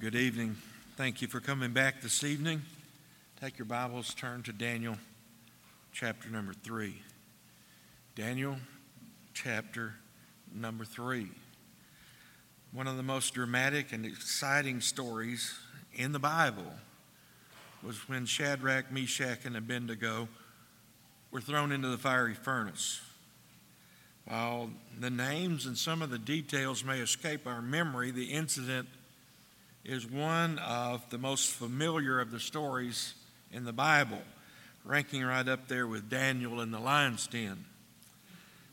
Good evening. Thank you for coming back this evening. Take your Bibles, turn to Daniel chapter number 3. Daniel chapter number 3. One of the most dramatic and exciting stories in the Bible was when Shadrach, Meshach, and Abednego were thrown into the fiery furnace. While the names and some of the details may escape our memory, the incident is one of the most familiar of the stories in the Bible, ranking right up there with Daniel in the lion's den.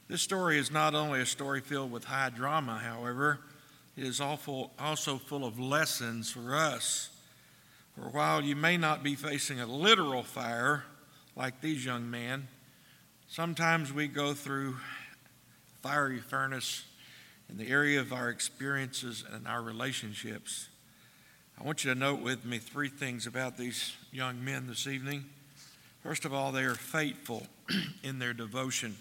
This story is not only a story filled with high drama, however, it is also full of lessons for us. For while you may not be facing a literal fire like these young men, sometimes we go through a fiery furnace in the area of our experiences and our relationships. I want you to note with me three things about these young men this evening. First of all, they are faithful in their devotion.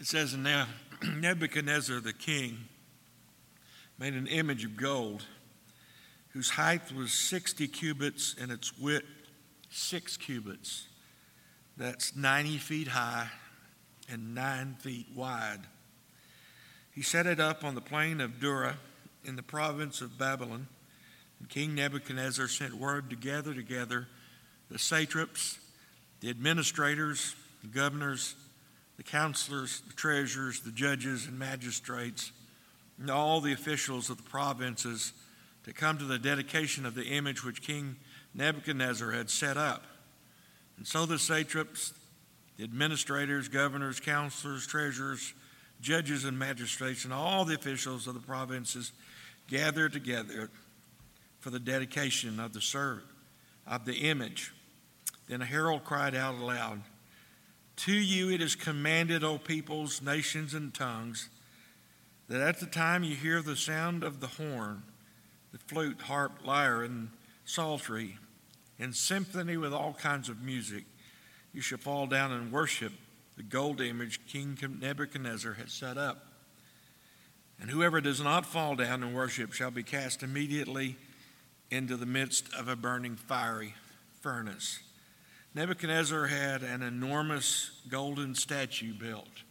It says, "Now Nebuchadnezzar the king made an image of gold, whose height was 60 cubits and its width 6 cubits. That's 90 feet high and 9 feet wide. He set it up on the plain of Dura, in the province of Babylon, and King Nebuchadnezzar sent word to gather together the satraps, the administrators, the governors, the counselors, the treasurers, the judges and magistrates, and all the officials of the provinces to come to the dedication of the image which King Nebuchadnezzar had set up. And so the satraps, the administrators, governors, counselors, treasurers, judges and magistrates, and all the officials of the provinces gathered together for the dedication of the image. Then a herald cried out aloud, "To you it is commanded, O peoples, nations, and tongues, that at the time you hear the sound of the horn, the flute, harp, lyre, and psaltery, in symphony with all kinds of music, you shall fall down and worship the gold image King Nebuchadnezzar had set up. And whoever does not fall down and worship shall be cast immediately into the midst of a burning fiery furnace." Nebuchadnezzar had an enormous golden statue built.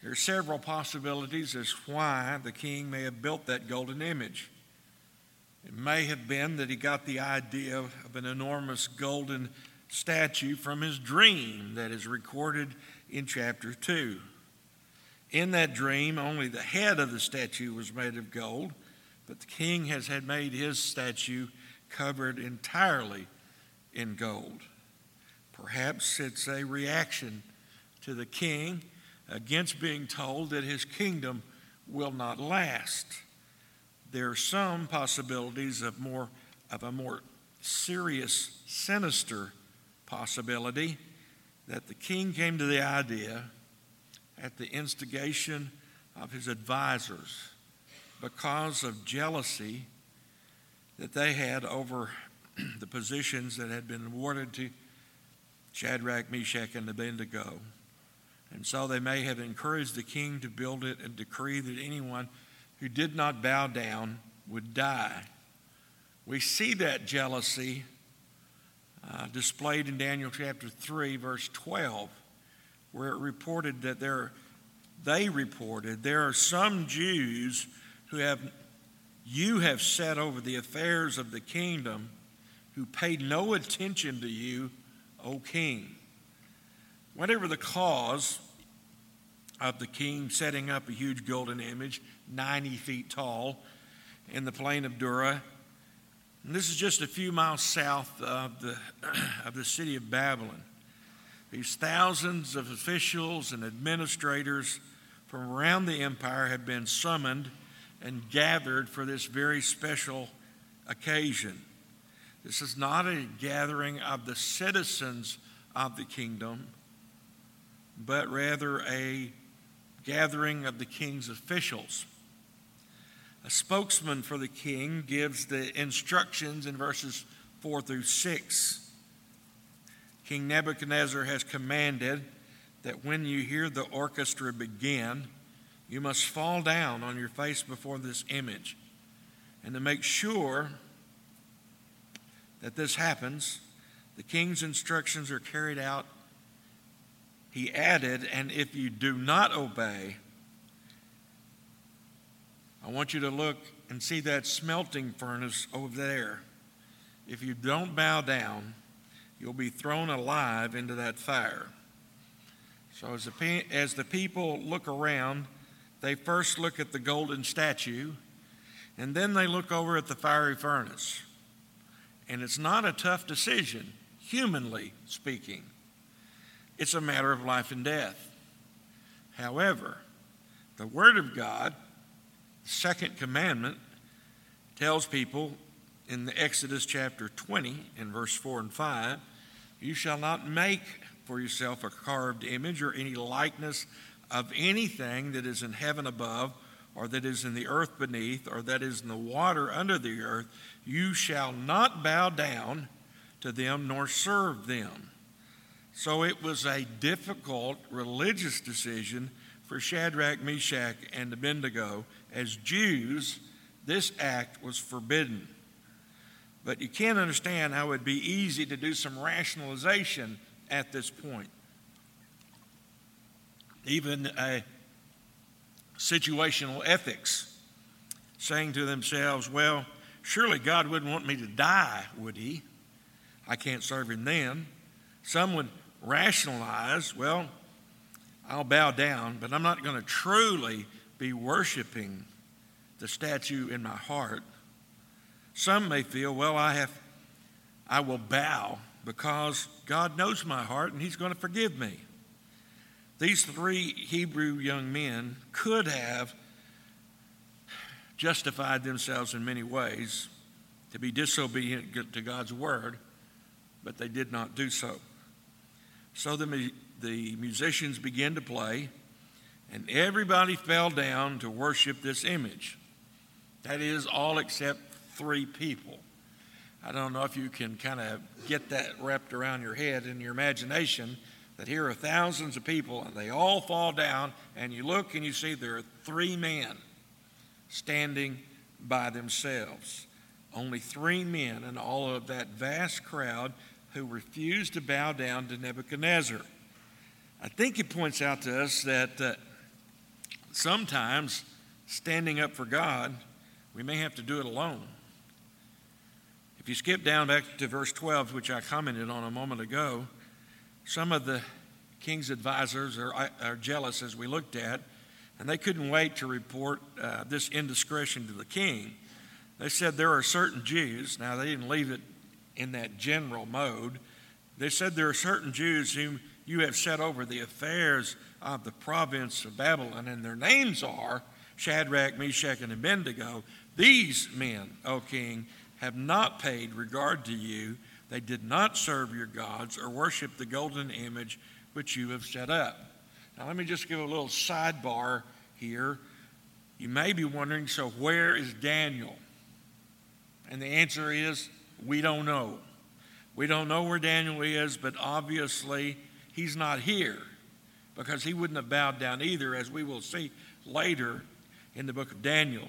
There are several possibilities as why the king may have built that golden image. It may have been that he got the idea of an enormous golden statue from his dream that is recorded in chapter 2. In that dream, only the head of the statue was made of gold, but the king has had made his statue covered entirely in gold. Perhaps it's a reaction to the king against being told that his kingdom will not last. There are some possibilities of a more serious, sinister possibility that the king came to the idea at the instigation of his advisors because of jealousy that they had over the positions that had been awarded to Shadrach, Meshach, and Abednego. And so they may have encouraged the king to build it and decree that anyone who did not bow down would die. We see that jealousy displayed in Daniel chapter 3, verse 12, where it reported that there are some Jews who you have set over the affairs of the kingdom, who paid no attention to you, O king. Whatever the cause of the king setting up a huge golden image, 90 feet tall, in the plain of Dura. And this is just a few miles south of the city of Babylon. These thousands of officials and administrators from around the empire have been summoned and gathered for this very special occasion. This is not a gathering of the citizens of the kingdom, but rather a gathering of the king's officials. A spokesman for the king gives the instructions in verses 4 through 6. King Nebuchadnezzar has commanded that when you hear the orchestra begin, You must fall down on your face before this image. And to make sure that this happens, the king's instructions are carried out. He added, and if you do not obey, I want you to look and see that smelting furnace over there. If you don't bow down, you'll be thrown alive into that fire. So as the people look around, they first look at the golden statue, and then they look over at the fiery furnace. And it's not a tough decision, humanly speaking. It's a matter of life and death. However, the Word of God, the second commandment, tells people in the Exodus chapter 20 and verse 4 and 5, you shall not make for yourself a carved image or any likeness of anything that is in heaven above, or that is in the earth beneath, or that is in the water under the earth. You shall not bow down to them nor serve them. So it was a difficult religious decision for Shadrach, Meshach, and Abednego. As Jews, this act was forbidden. But you can't understand how it would be easy to do some rationalization at this point. Even a situational ethics, saying to themselves, well, surely God wouldn't want me to die, would he? I can't serve him then. Some would rationalize, well, I'll bow down, but I'm not going to truly be worshiping the statue in my heart. Some may feel, well, I will bow because God knows my heart and he's going to forgive me. These three Hebrew young men could have justified themselves in many ways to be disobedient to God's word, but they did not do so. So the musicians began to play, and everybody fell down to worship this image. That is, all except three people. I don't know if you can kind of get that wrapped around your head in your imagination, that here are thousands of people and they all fall down, and you look and you see there are three men standing by themselves. Only three men in all of that vast crowd who refused to bow down to Nebuchadnezzar. I think it points out to us that sometimes standing up for God, we may have to do it alone. If you skip down back to verse 12, which I commented on a moment ago, some of the king's advisors are jealous, as we looked at, and they couldn't wait to report this indiscretion to the king. They said there are certain Jews. Now, they didn't leave it in that general mode. They said there are certain Jews whom you have set over the affairs of the province of Babylon, and their names are Shadrach, Meshach, and Abednego. These men, O king, have not paid regard to you. They did not serve your gods or worship the golden image which you have set up. Now, let me just give a little sidebar here. You may be wondering, so where is Daniel? And the answer is, we don't know. We don't know where Daniel is, but obviously he's not here, because he wouldn't have bowed down either, as we will see later in the book of Daniel.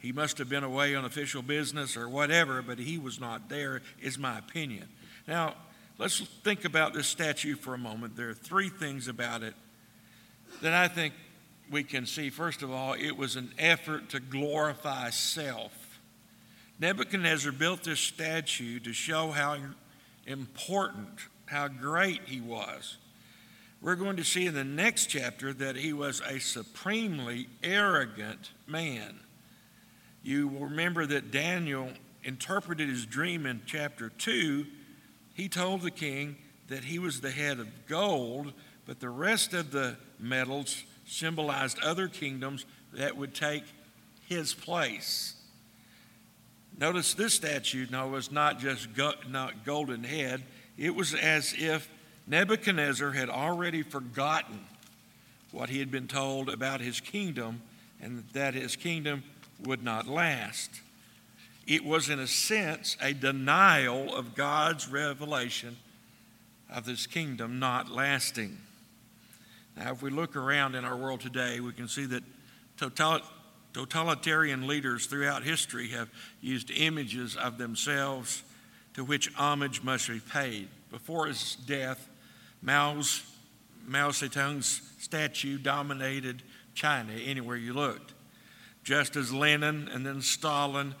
He must have been away on official business or whatever, but he was not there, is my opinion. Now, let's think about this statue for a moment. There are three things about it that I think we can see. First of all, it was an effort to glorify self. Nebuchadnezzar built this statue to show how important, how great he was. We're going to see in the next chapter that he was a supremely arrogant man. You will remember that Daniel interpreted his dream in chapter 2. He told the king that he was the head of gold, but the rest of the metals symbolized other kingdoms that would take his place. Notice this statue now was not just not golden head. It was as if Nebuchadnezzar had already forgotten what he had been told about his kingdom, and that his kingdom would not last. It was, in a sense, a denial of God's revelation of this kingdom not lasting. Now, if we look around in our world today, we can see that Totalitarian leaders throughout history have used images of themselves to which homage must be paid. Before his death, Mao Zedong's statue dominated China anywhere you looked, just as Lenin and then Stalin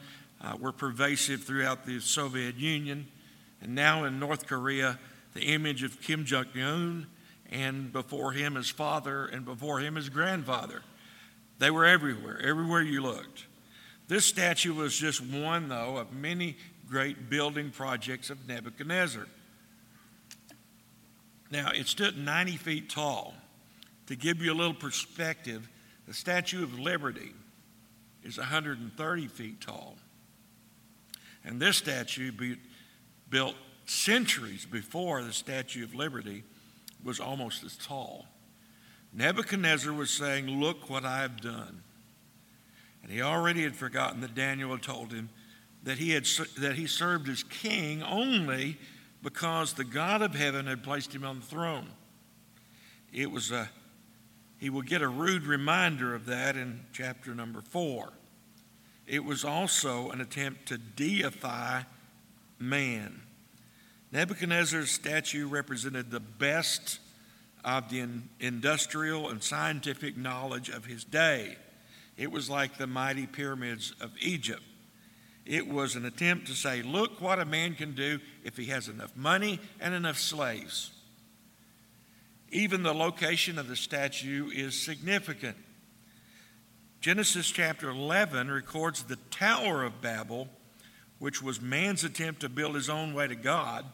were pervasive throughout the Soviet Union. And now in North Korea, the image of Kim Jong-un, and before him his father, and before him his grandfather. They were everywhere, everywhere you looked. This statue was just one, though, of many great building projects of Nebuchadnezzar. Now, it stood 90 feet tall. To give you a little perspective, the Statue of Liberty is 130 feet tall. And this statue, built centuries before the Statue of Liberty, was almost as tall. Nebuchadnezzar was saying, "Look what I have done." And he already had forgotten that Daniel had told him that he served as king only because the God of heaven had placed him on the throne. He will get a rude reminder of that in chapter number 4. It was also an attempt to deify man. Nebuchadnezzar's statue represented the best of the industrial and scientific knowledge of his day. It was like the mighty pyramids of Egypt. It was an attempt to say, look what a man can do if he has enough money and enough slaves. Even the location of the statue is significant. Genesis chapter 11 records the Tower of Babel, which was man's attempt to build his own way to God.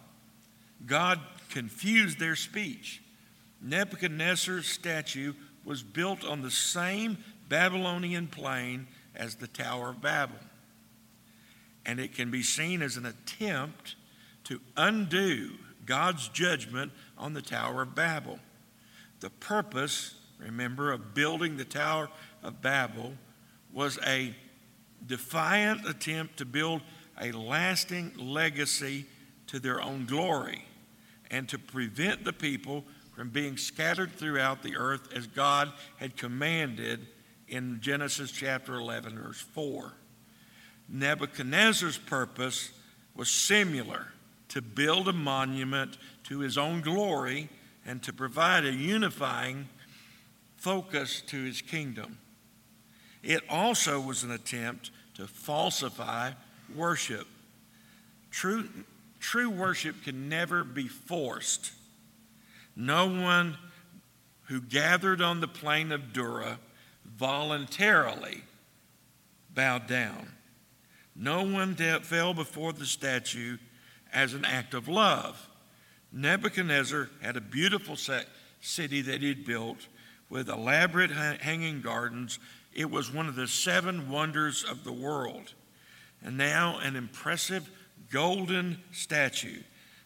God confused their speech. Nebuchadnezzar's statue was built on the same Babylonian plain as the Tower of Babel. And it can be seen as an attempt to undo God's judgment on the Tower of Babel. The purpose, remember, of building the Tower of Babel was a defiant attempt to build a lasting legacy to their own glory and to prevent the people from being scattered throughout the earth as God had commanded in Genesis chapter 11, verse 4. Nebuchadnezzar's purpose was similar, to build a monument to his own glory and to provide a unifying focus to his kingdom. It also was an attempt to falsify worship. True worship can never be forced. No one who gathered on the plain of Dura voluntarily bowed down. No one fell before the statue as an act of love. Nebuchadnezzar had a beautiful city that he'd built with elaborate hanging gardens. It was one of the 7 wonders of the world. And now an impressive golden statue.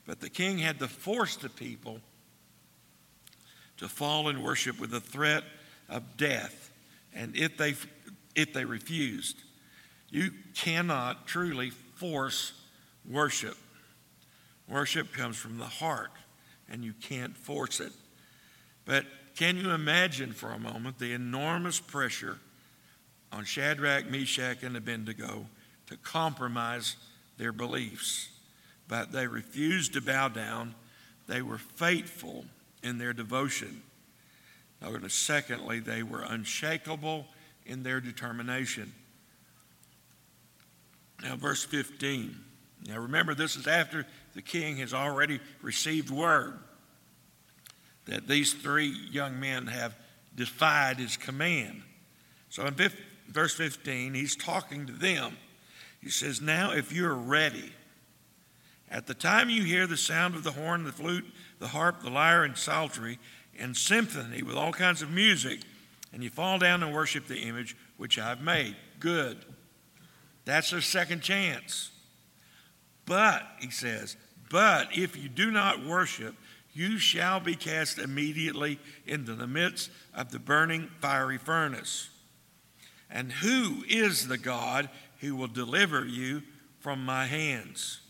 But the king had to force the people to fall in worship with the threat of death, and if they refused. You cannot truly force worship. Worship comes from the heart, and you can't force it. But can you imagine for a moment the enormous pressure on Shadrach, Meshach, and Abednego to compromise their beliefs? But they refused to bow down. They were faithful in their devotion. Notice, secondly, they were unshakable in their determination. Now, verse 15. Now, remember, this is after the king has already received word that these 3 young men have defied his command. So in verse 15, he's talking to them. He says, now if you're ready, at the time you hear the sound of the horn, the flute, the harp, the lyre, and psaltery, and symphony with all kinds of music, and you fall down and worship the image which I've made. Good. That's their second chance. But, he says, but if you do not worship, you shall be cast immediately into the midst of the burning fiery furnace. And who is the God who will deliver you from my hands?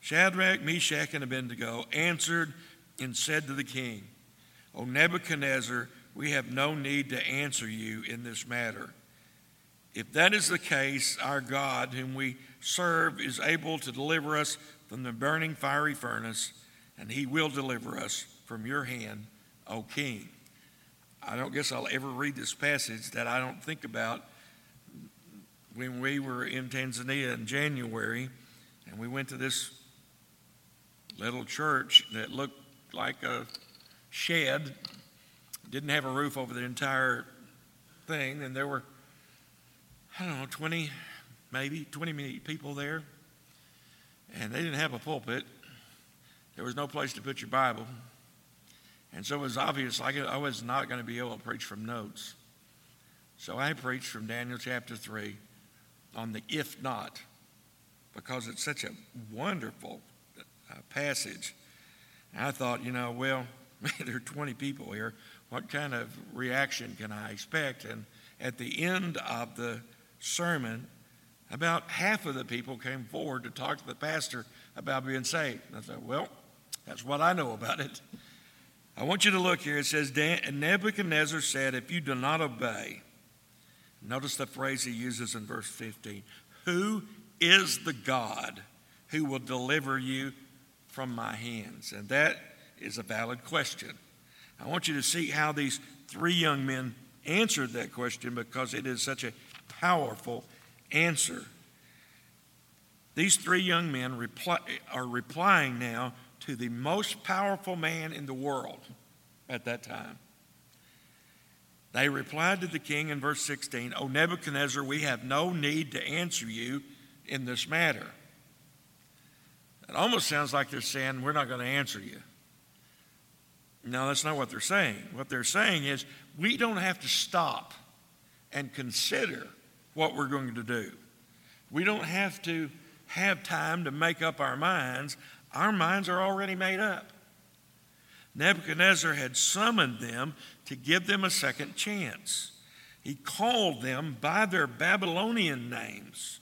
Shadrach, Meshach, and Abednego answered and said to the king, O Nebuchadnezzar, we have no need to answer you in this matter. If that is the case, our God, whom we serve, is able to deliver us from the burning fiery furnace, and he will deliver us from your hand, O King. I don't guess I'll ever read this passage that I don't think about. When we were in Tanzania in January, and we went to this little church that looked like a shed, didn't have a roof over the entire thing, and there were, 20 people there, and they didn't have a pulpit. There was no place to put your Bible, and so it was obvious I was not going to be able to preach from notes. So I preached from Daniel chapter 3 on the if not, because it's such a wonderful passage. And I thought, there are 20 people here. What kind of reaction can I expect? And at the end of the sermon, about half of the people came forward to talk to the pastor about being saved. And I thought, that's what I know about it. I want you to look here. It says, Nebuchadnezzar said, if you do not obey, notice the phrase he uses in verse 15, who is the God who will deliver you from my hands? And that is a valid question. I want you to see how these three young men answered that question, because it is such a powerful answer. These three young men are replying now to the most powerful man in the world at that time. They replied to the king in verse 16, O Nebuchadnezzar, we have no need to answer you in this matter. It almost sounds like they're saying, we're not going to answer you. No, that's not what they're saying. What they're saying is, we don't have to stop and consider what we're going to do. We don't have to have time to make up our minds. Our minds are already made up. Nebuchadnezzar had summoned them to give them a second chance. He called them by their Babylonian names,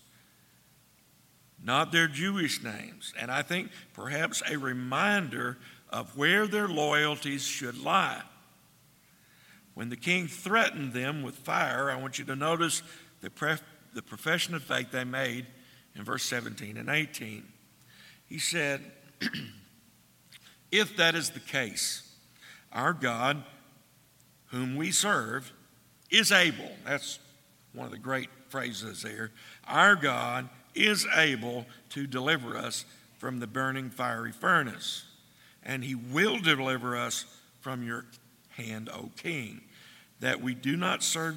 not their Jewish names. And I think perhaps a reminder of where their loyalties should lie. When the king threatened them with fire, I want you to notice the profession of faith they made in verse 17 and 18. He said, if that is the case, our God, whom we serve, is able. That's one of the great phrases there. Our God is able to deliver us from the burning fiery furnace, and he will deliver us from your hand, O King, that we will not serve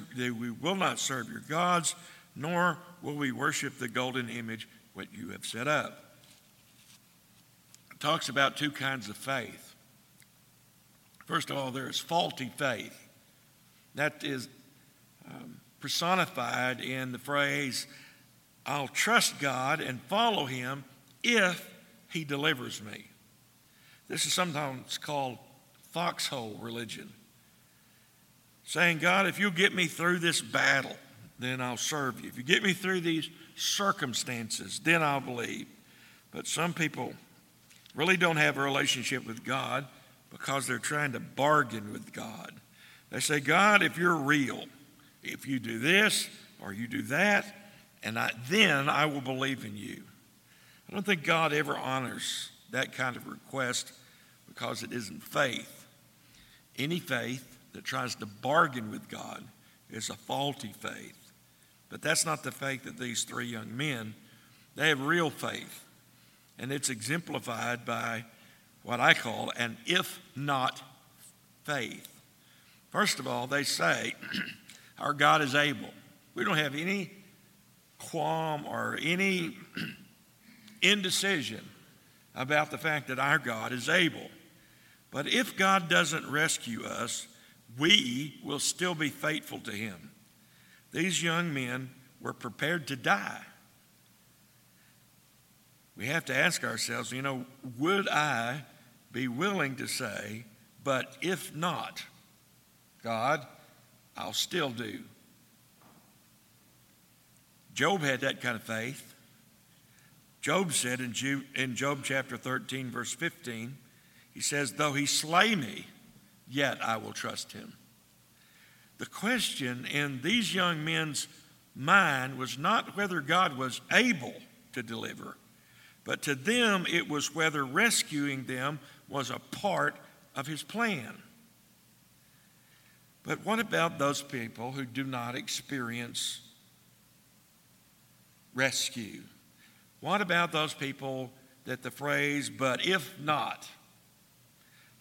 your gods, nor will we worship the golden image which you have set up. Talks about two kinds of faith. First of all, there is faulty faith. That is personified in the phrase, I'll trust God and follow him if he delivers me. This is sometimes called foxhole religion. Saying, God, if you'll get me through this battle, then I'll serve you. If you get me through these circumstances, then I'll believe. But some people really don't have a relationship with God because they're trying to bargain with God. They say, God, if you're real, if you do this or you do that, then I will believe in you. I don't think God ever honors that kind of request, because it isn't faith. Any faith that tries to bargain with God is a faulty faith. But that's not the faith of these three young men. They have real faith. And it's exemplified by what I call an if not faith. First of all, they say, our God is able. We don't have any qualm or any indecision about the fact that our God is able. But if God doesn't rescue us, we will still be faithful to him. These young men were prepared to die. We have to ask ourselves, would I be willing to say, but if not, God, I'll still do. Job had that kind of faith. Job said in Job chapter 13, verse 15, he says, though he slay me, yet I will trust him. The question in these young men's mind was not whether God was able to deliver, but to them it was whether rescuing them was a part of his plan. But what about those people who do not experience rescue? What about those people that the phrase, but if not?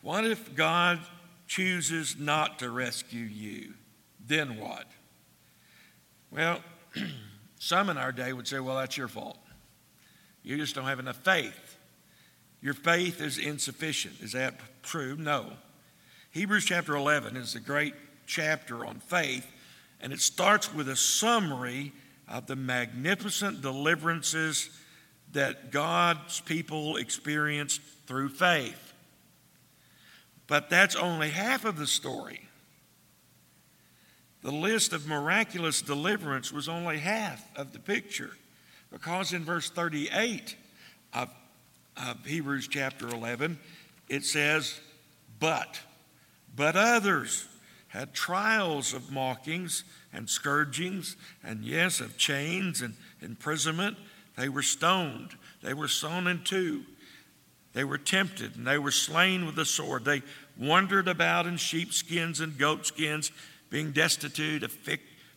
What if God chooses not to rescue you? Then what? Well, some in our day would say, well, that's your fault. You just don't have enough faith. Your faith is insufficient. Is that true? No. Hebrews chapter 11 is a great chapter on faith, and it starts with a summary of the magnificent deliverances that God's people experienced through faith. But that's only half of the story. The list of miraculous deliverance was only half of the picture, because in verse 38 of Hebrews chapter 11, it says, but others had trials of mockings and scourgings, and yes, of chains and imprisonment. They were stoned. They were sawn in two. They were tempted, and they were slain with the sword. They wandered about in sheepskins and goatskins, being destitute,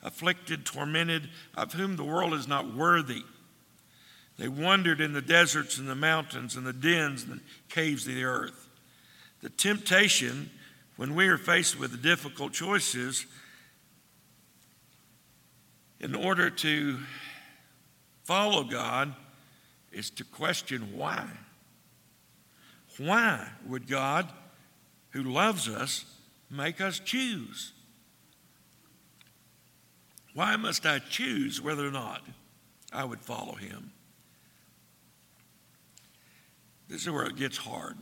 afflicted, tormented, of whom the world is not worthy. They wandered in the deserts and the mountains and the dens and the caves of the earth. The temptation, when we are faced with difficult choices, in order to follow God, is to question why. Why would God, who loves us, make us choose? Why must I choose whether or not I would follow him? This is where it gets hard.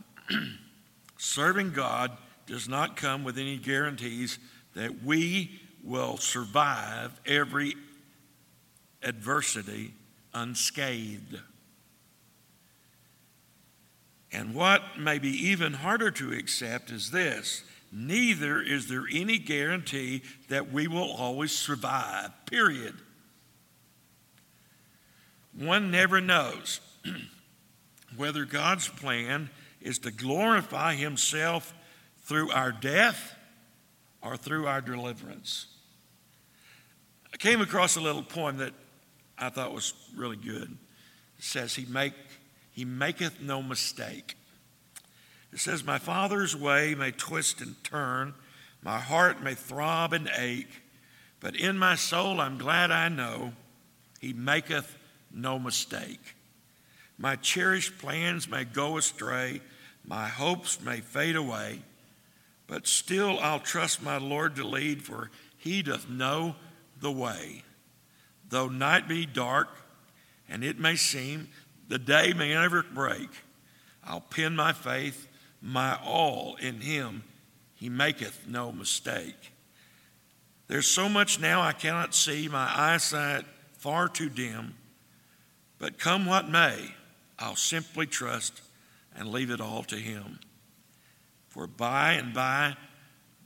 Serving God does not come with any guarantees that we will survive every adversity unscathed. And what may be even harder to accept is this: neither is there any guarantee that we will always survive, period. One never knows whether God's plan is to glorify himself through our death or through our deliverance. I came across a little poem that I thought was really good. It says, He maketh no mistake. It says, my Father's way may twist and turn, my heart may throb and ache, but in my soul I'm glad I know he maketh no mistake. My cherished plans may go astray, my hopes may fade away, but still I'll trust my Lord to lead, for he doth know the way. Though night be dark, and it may seem the day may never break, I'll pin my faith, my all in him, he maketh no mistake. There's so much now I cannot see, my eyesight far too dim, but come what may, I'll simply trust and leave it all to him. For by and by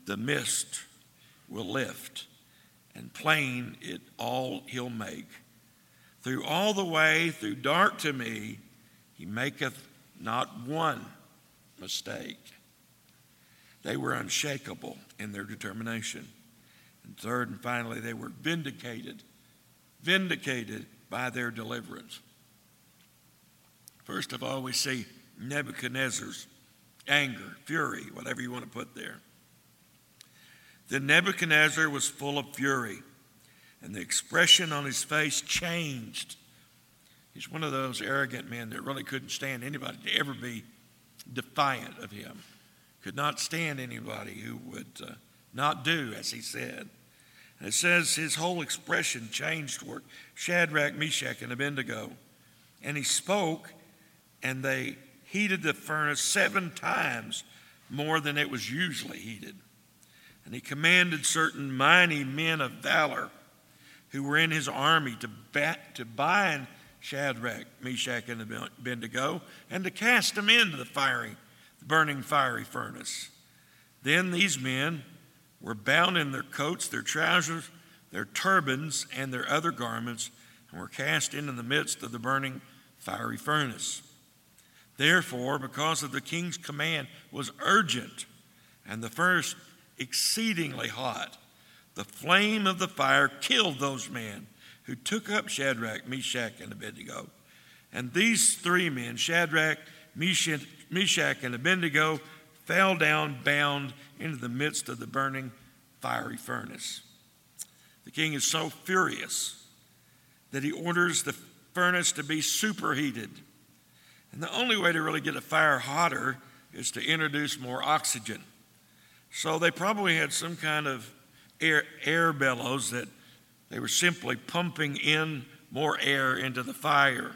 the mist will lift, and plain it all he'll make. Through all the way, through dark to me, he maketh not one mistake. They were unshakable in their determination. And third and finally, they were vindicated by their deliverance. First of all, we see Nebuchadnezzar's anger, fury, whatever you want to put there. Then Nebuchadnezzar was full of fury, and the expression on his face changed. He's one of those arrogant men that really couldn't stand anybody to ever be defiant of him. Could not stand anybody who would not do as he said. And it says his whole expression changed toward Shadrach, Meshach, and Abednego. And he spoke, and they heated the furnace 7 times more than it was usually heated. And he commanded certain mighty men of valor who were in his army to bind Shadrach, Meshach, and Abednego, and to cast them into the burning fiery furnace. Then these men were bound in their coats, their trousers, their turbans, and their other garments, and were cast into the midst of the burning fiery furnace. Therefore, because of the king's command was urgent, and the furnace exceedingly hot, the flame of the fire killed those men who took up Shadrach, Meshach, and Abednego. And these three men, Shadrach, Meshach, and Abednego, fell down bound into the midst of the burning fiery furnace. The king is so furious that he orders the furnace to be superheated. And the only way to really get a fire hotter is to introduce more oxygen. So they probably had some kind of air bellows that they were simply pumping in more air into the fire.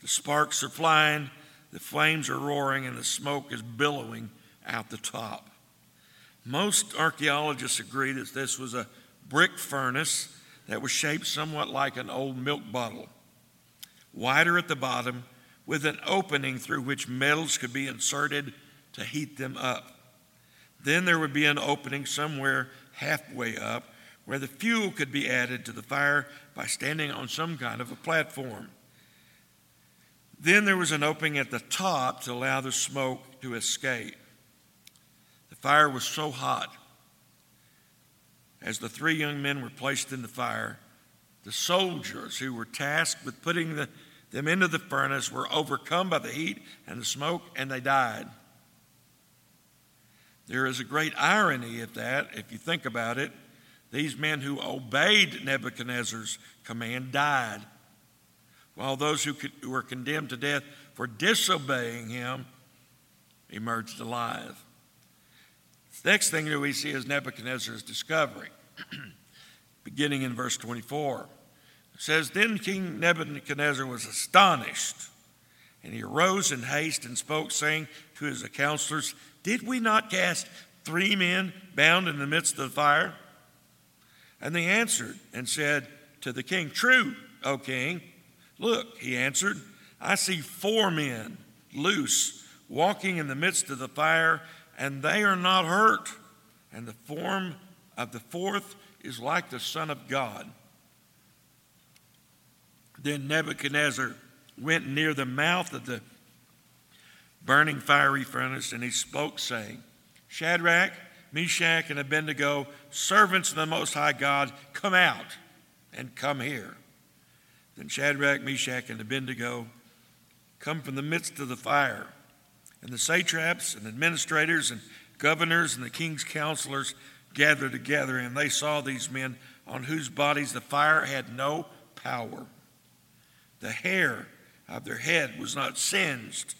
The sparks are flying, the flames are roaring, and the smoke is billowing out the top. Most archaeologists agree that this was a brick furnace that was shaped somewhat like an old milk bottle, wider at the bottom, with an opening through which metals could be inserted to heat them up. Then there would be an opening somewhere halfway up where the fuel could be added to the fire by standing on some kind of a platform. Then there was an opening at the top to allow the smoke to escape. The fire was so hot, as the three young men were placed in the fire, the soldiers who were tasked with putting them into the furnace were overcome by the heat and the smoke, and they died. There is a great irony at that, if you think about it. These men who obeyed Nebuchadnezzar's command died, while those who were condemned to death for disobeying him emerged alive. The next thing that we see is Nebuchadnezzar's discovery, beginning in verse 24. It says, "Then King Nebuchadnezzar was astonished, and he arose in haste and spoke, saying to his counselors, 'Did we not cast three men bound in the midst of the fire?' And they answered and said to the king, 'True, O king.' 'Look,' he answered, 'I see four men loose walking in the midst of the fire, and they are not hurt. And the form of the fourth is like the Son of God.' Then Nebuchadnezzar went near the mouth of the burning fiery furnace, and he spoke, saying, 'Shadrach, Meshach, and Abednego, servants of the Most High God, come out and come here.' Then Shadrach, Meshach, and Abednego come from the midst of the fire. And the satraps and administrators and governors and the king's counselors gathered together, and they saw these men on whose bodies the fire had no power. The hair of their head was not singed,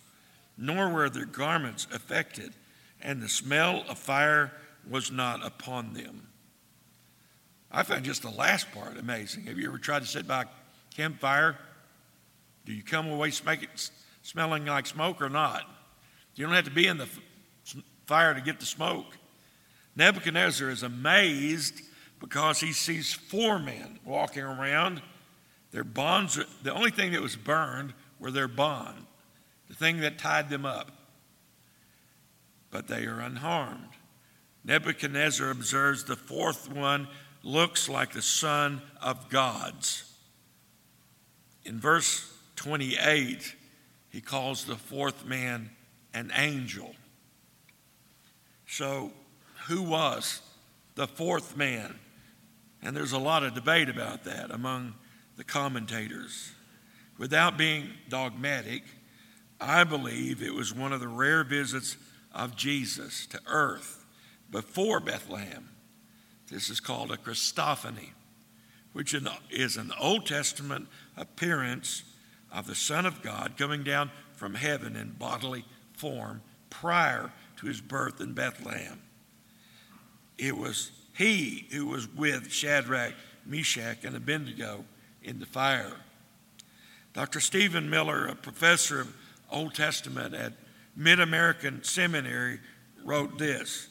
nor were their garments affected, and the smell of fire was not upon them." I found just the last part amazing. Have you ever tried to sit by a campfire? Do you come away smelling like smoke or not? You don't have to be in the fire to get the smoke. Nebuchadnezzar is amazed because he sees four men walking around. Their bonds, the only thing that was burned were their bond, the thing that tied them up. But they are unharmed. Nebuchadnezzar observes the fourth one looks like the Son of Gods. In verse 28, he calls the fourth man an angel. So who was the fourth man? And there's a lot of debate about that among the commentators. Without being dogmatic, I believe it was one of the rare visits of Jesus to earth before Bethlehem. This is called a Christophany, which is an Old Testament appearance of the Son of God coming down from heaven in bodily form prior to his birth in Bethlehem. It was he who was with Shadrach, Meshach, and Abednego in the fire. Dr. Stephen Miller, a professor of Old Testament at Mid American Seminary, wrote this: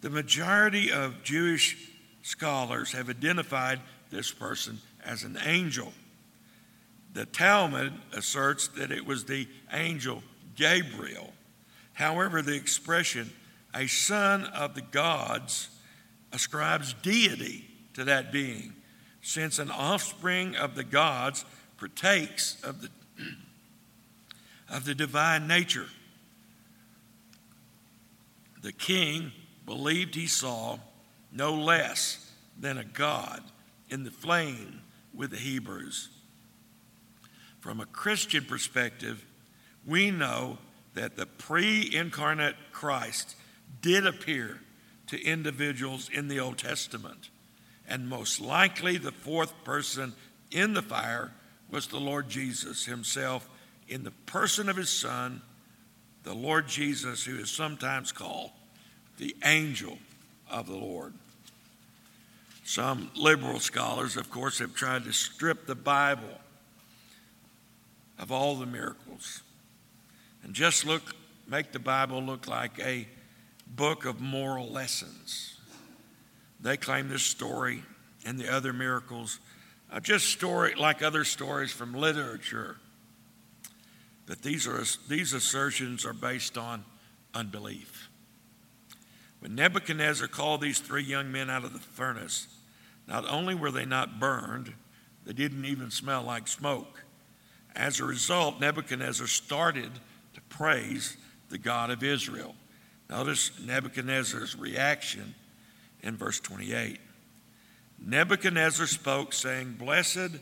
"The majority of Jewish scholars have identified this person as an angel. The Talmud asserts that it was the angel Gabriel. However, the expression, 'a son of the gods,' ascribes deity to that being, since an offspring of the gods partakes of the divine nature. The king believed he saw no less than a god in the flame with the Hebrews. From a Christian perspective, we know that the pre-incarnate Christ did appear to individuals in the Old Testament, and most likely the fourth person in the fire was the Lord Jesus himself in the person of his son, the Lord Jesus, who is sometimes called the angel of the Lord. Some liberal scholars, of course, have tried to strip the Bible of all the miracles and just make the Bible look like a book of moral lessons. They claim this story and the other miracles are just like other stories from literature. But these assertions are based on unbelief. When Nebuchadnezzar called these three young men out of the furnace, not only were they not burned, they didn't even smell like smoke. As a result, Nebuchadnezzar started to praise the God of Israel. Notice Nebuchadnezzar's reaction in verse 28. Nebuchadnezzar spoke, saying, "Blessed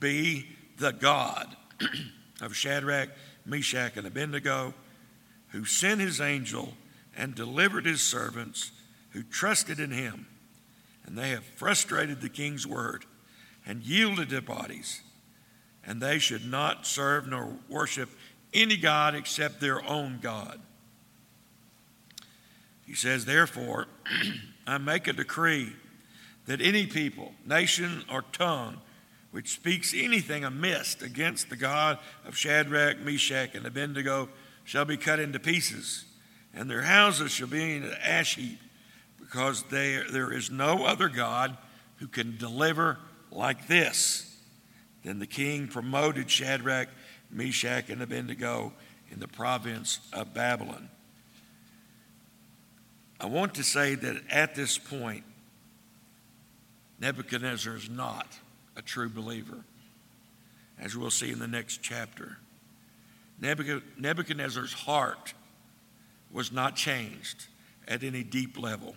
be the God of Shadrach, Meshach, and Abednego, who sent his angel and delivered his servants who trusted in him. And they have frustrated the king's word and yielded their bodies. And they should not serve nor worship any god except their own God." He says, "Therefore, I make a decree that any people, nation, or tongue which speaks anything amiss against the God of Shadrach, Meshach, and Abednego shall be cut into pieces, and their houses shall be in an ash heap, because there is no other God who can deliver like this." Then the king promoted Shadrach, Meshach, and Abednego in the province of Babylon. I want to say that at this point, Nebuchadnezzar is not a true believer, as we'll see in the next chapter. Nebuchadnezzar's heart was not changed at any deep level,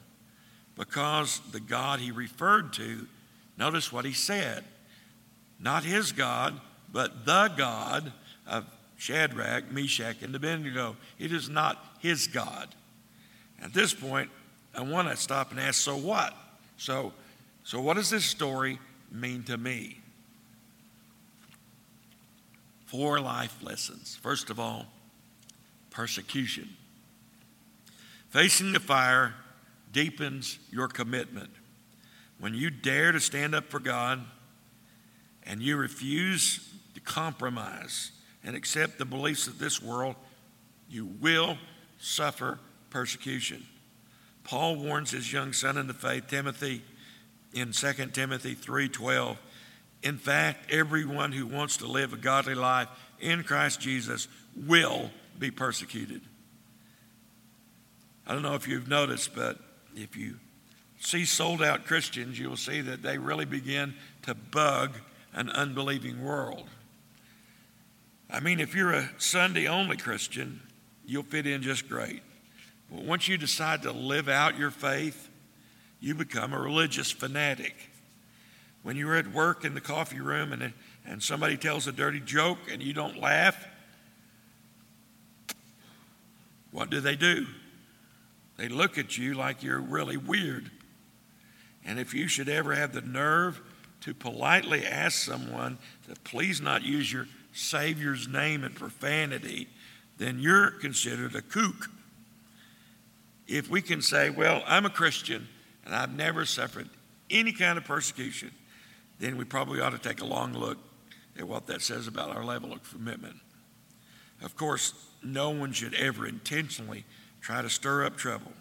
because the God he referred to, notice what he said, not his God, but the God of Shadrach, Meshach, and Abednego. It is not his God. At this point, I want to stop and ask, so what? So what does this story mean to me? Four life lessons. First of all, persecution. Facing the fire deepens your commitment. When you dare to stand up for God and you refuse to compromise and accept the beliefs of this world, you will suffer persecution. Paul warns his young son in the faith, Timothy, in 2 Timothy 3:12, "In fact, everyone who wants to live a godly life in Christ Jesus will be persecuted." I don't know if you've noticed, but if you see sold-out Christians, you will see that they really begin to bug an unbelieving world. I mean, if you're a Sunday-only Christian, you'll fit in just great. But once you decide to live out your faith, you become a religious fanatic. When you're at work in the coffee room and somebody tells a dirty joke and you don't laugh, what do? They look at you like you're really weird. And if you should ever have the nerve to politely ask someone to please not use your Savior's name in profanity, then you're considered a kook. If we can say, "Well, I'm a Christian and I've never suffered any kind of persecution," then we probably ought to take a long look at what that says about our level of commitment. Of course, no one should ever intentionally try to stir up trouble.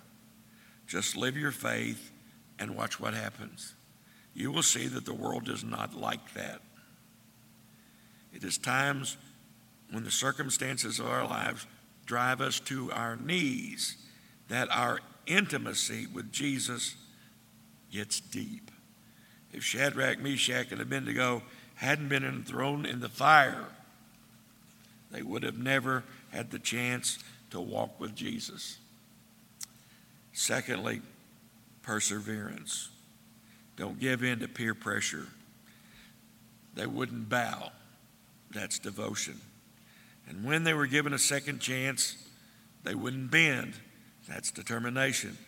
Just live your faith and watch what happens. You will see that the world does not like that. It is times when the circumstances of our lives drive us to our knees that our intimacy with Jesus gets deep. if Shadrach, Meshach, and Abednego hadn't been thrown in the fire, they would have never had the chance to walk with Jesus. Secondly, perseverance. Don't give in to peer pressure. They wouldn't bow. That's devotion. And when they were given a second chance, they wouldn't bend. That's determination.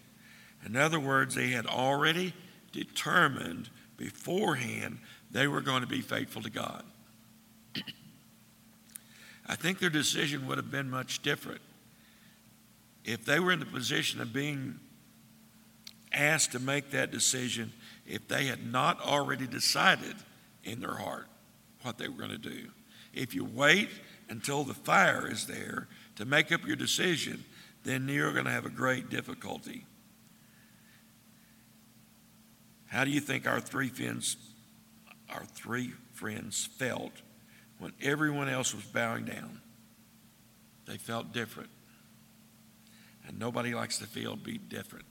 In other words, they had already determined beforehand they were going to be faithful to God. I think their decision would have been much different if they were in the position of being asked to make that decision, if they had not already decided in their heart what they were going to do. If you wait until the fire is there to make up your decision, then you're going to have a great difficulty. How do you think our three friends felt when everyone else was bowing down? They felt different. And nobody likes to feel be different.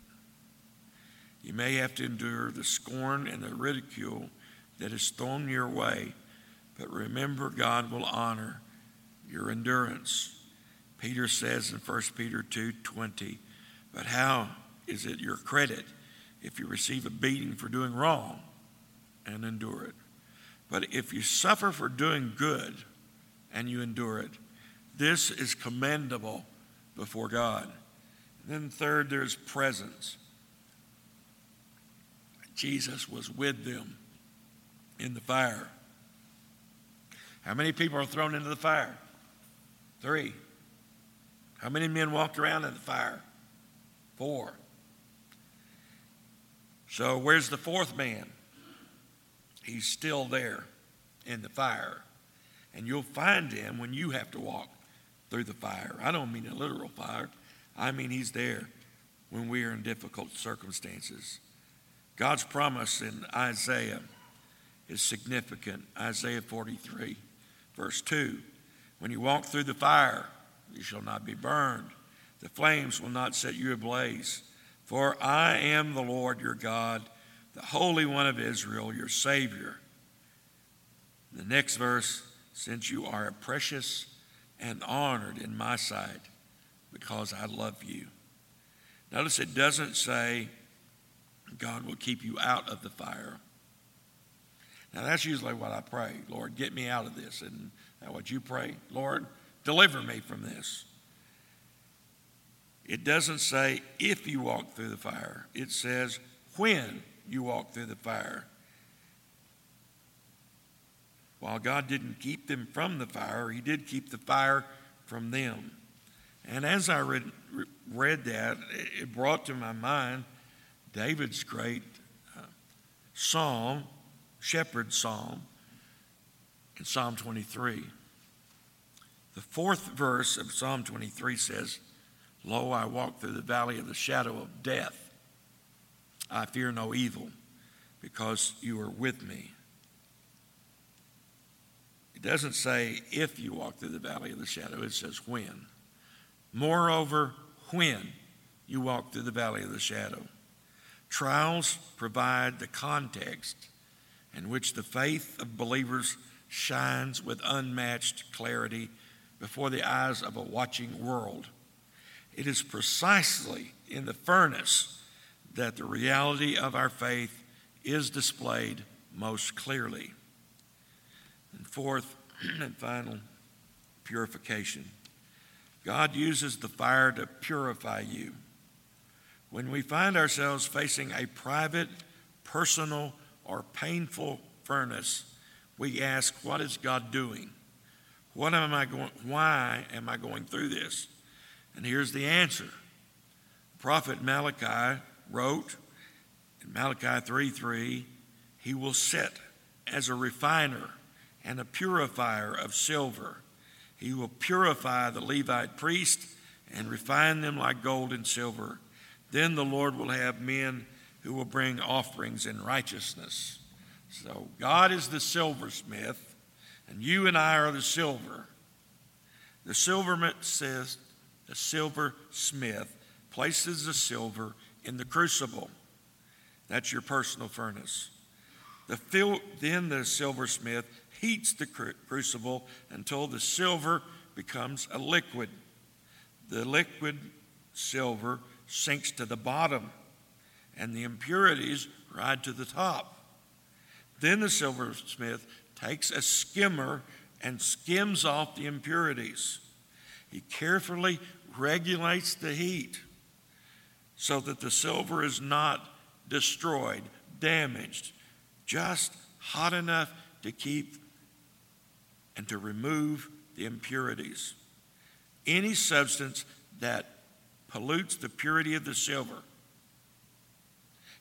You may have to endure the scorn and the ridicule that is thrown your way, but remember, God will honor your endurance. Peter says in 1 Peter 2:20, but how is it your credit if you receive a beating for doing wrong and endure it? But if you suffer for doing good and you endure it, this is commendable before God. And then third, there's presence. Jesus was with them in the fire. How many people are thrown into the fire? 3. How many men walked around in the fire? 4. So where's the fourth man? He's still there in the fire. And you'll find him when you have to walk through the fire. I don't mean a literal fire. I mean he's there when we are in difficult circumstances. God's promise in Isaiah is significant. Isaiah 43, verse 2. When you walk through the fire, you shall not be burned. The flames will not set you ablaze. For I am the Lord your God, the Holy One of Israel, your Savior. The next verse, since you are precious and honored in my sight, because I love you. Notice it doesn't say God will keep you out of the fire. Now that's usually what I pray. Lord, get me out of this. Isn't that what you pray? Lord, deliver me from this. It doesn't say if you walk through the fire. It says when you walk through the fire. While God didn't keep them from the fire, he did keep the fire from them. And as I read that, it brought to my mind David's great psalm, shepherd psalm, in Psalm 23. The fourth verse of Psalm 23 says, lo, I walk through the valley of the shadow of death. I fear no evil, because you are with me. It doesn't say if you walk through the valley of the shadow. It says when. Moreover, when you walk through the valley of the shadow. Trials provide the context in which the faith of believers shines with unmatched clarity before the eyes of a watching world. It is precisely in the furnace that the reality of our faith is displayed most clearly. And fourth and final, purification. God uses the fire to purify you. When we find ourselves facing a private, personal, or painful furnace, we ask, what is God doing? Why am I going through this? And here's the answer. The prophet Malachi wrote in Malachi 3:3, he will sit as a refiner and a purifier of silver. He will purify the Levite priest and refine them like gold and silver. Then the Lord will have men who will bring offerings in righteousness. So God is the silversmith, and you and I are the silver. The silversmith places the silver in the crucible. That's your personal furnace. Then the silversmith heats the crucible until the silver becomes a liquid. The liquid silver sinks to the bottom, and the impurities ride to the top. Then the silversmith takes a skimmer and skims off the impurities. He carefully regulates the heat so that the silver is not destroyed, damaged, just hot enough to keep and to remove the impurities. Any substance that pollutes the purity of the silver.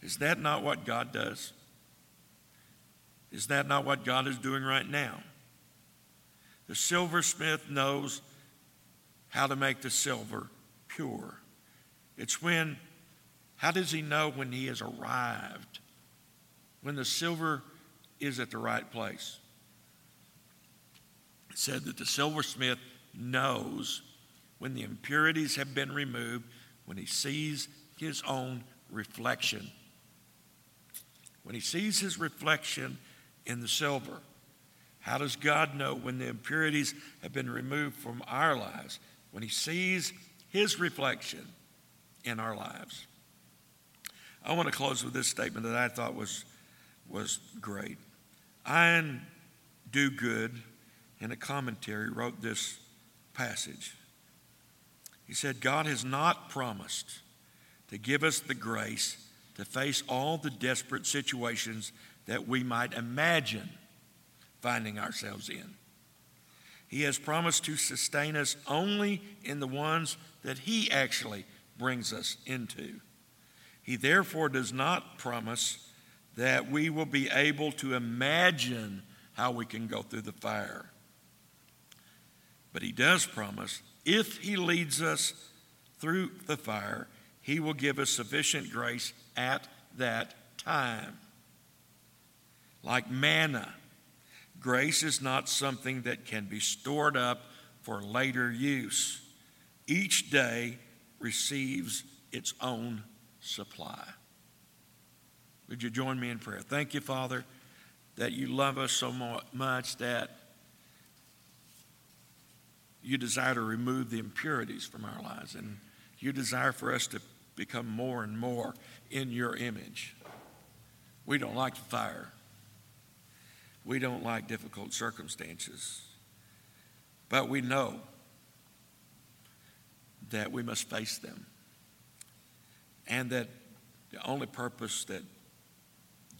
Is that not what God does? Is that not what God is doing right now? The silversmith knows how to make the silver pure. How does he know when he has arrived? When the silver is at the right place. It said that the silversmith knows when the impurities have been removed, when he sees his own reflection. When he sees his reflection in the silver, how does God know when the impurities have been removed from our lives? When he sees his reflection in our lives. I want to close with this statement that I thought was great. Ian Duguid, in a commentary, wrote this passage. He said, God has not promised to give us the grace to face all the desperate situations that we might imagine finding ourselves in. He has promised to sustain us only in the ones that he actually brings us into. He therefore does not promise that we will be able to imagine how we can go through the fire. But he does promise, if he leads us through the fire, he will give us sufficient grace at that time. Like manna, grace is not something that can be stored up for later use. Each day receives its own supply. Would you join me in prayer? Thank you, Father, that you love us so much that you desire to remove the impurities from our lives, and you desire for us to become more and more in your image. We don't like the fire. We don't like difficult circumstances. But we know that we must face them, and that the only purpose that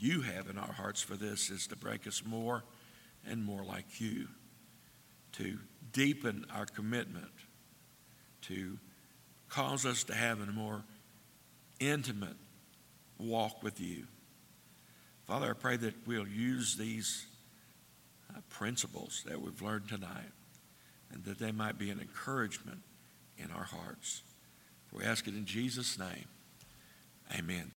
you have in our hearts for this is to break us more and more like you, to deepen our commitment, to cause us to have a more intimate walk with you. Father, I pray that we'll use these principles that we've learned tonight, and that they might be an encouragement in our hearts. For we ask it in Jesus' name. Amen.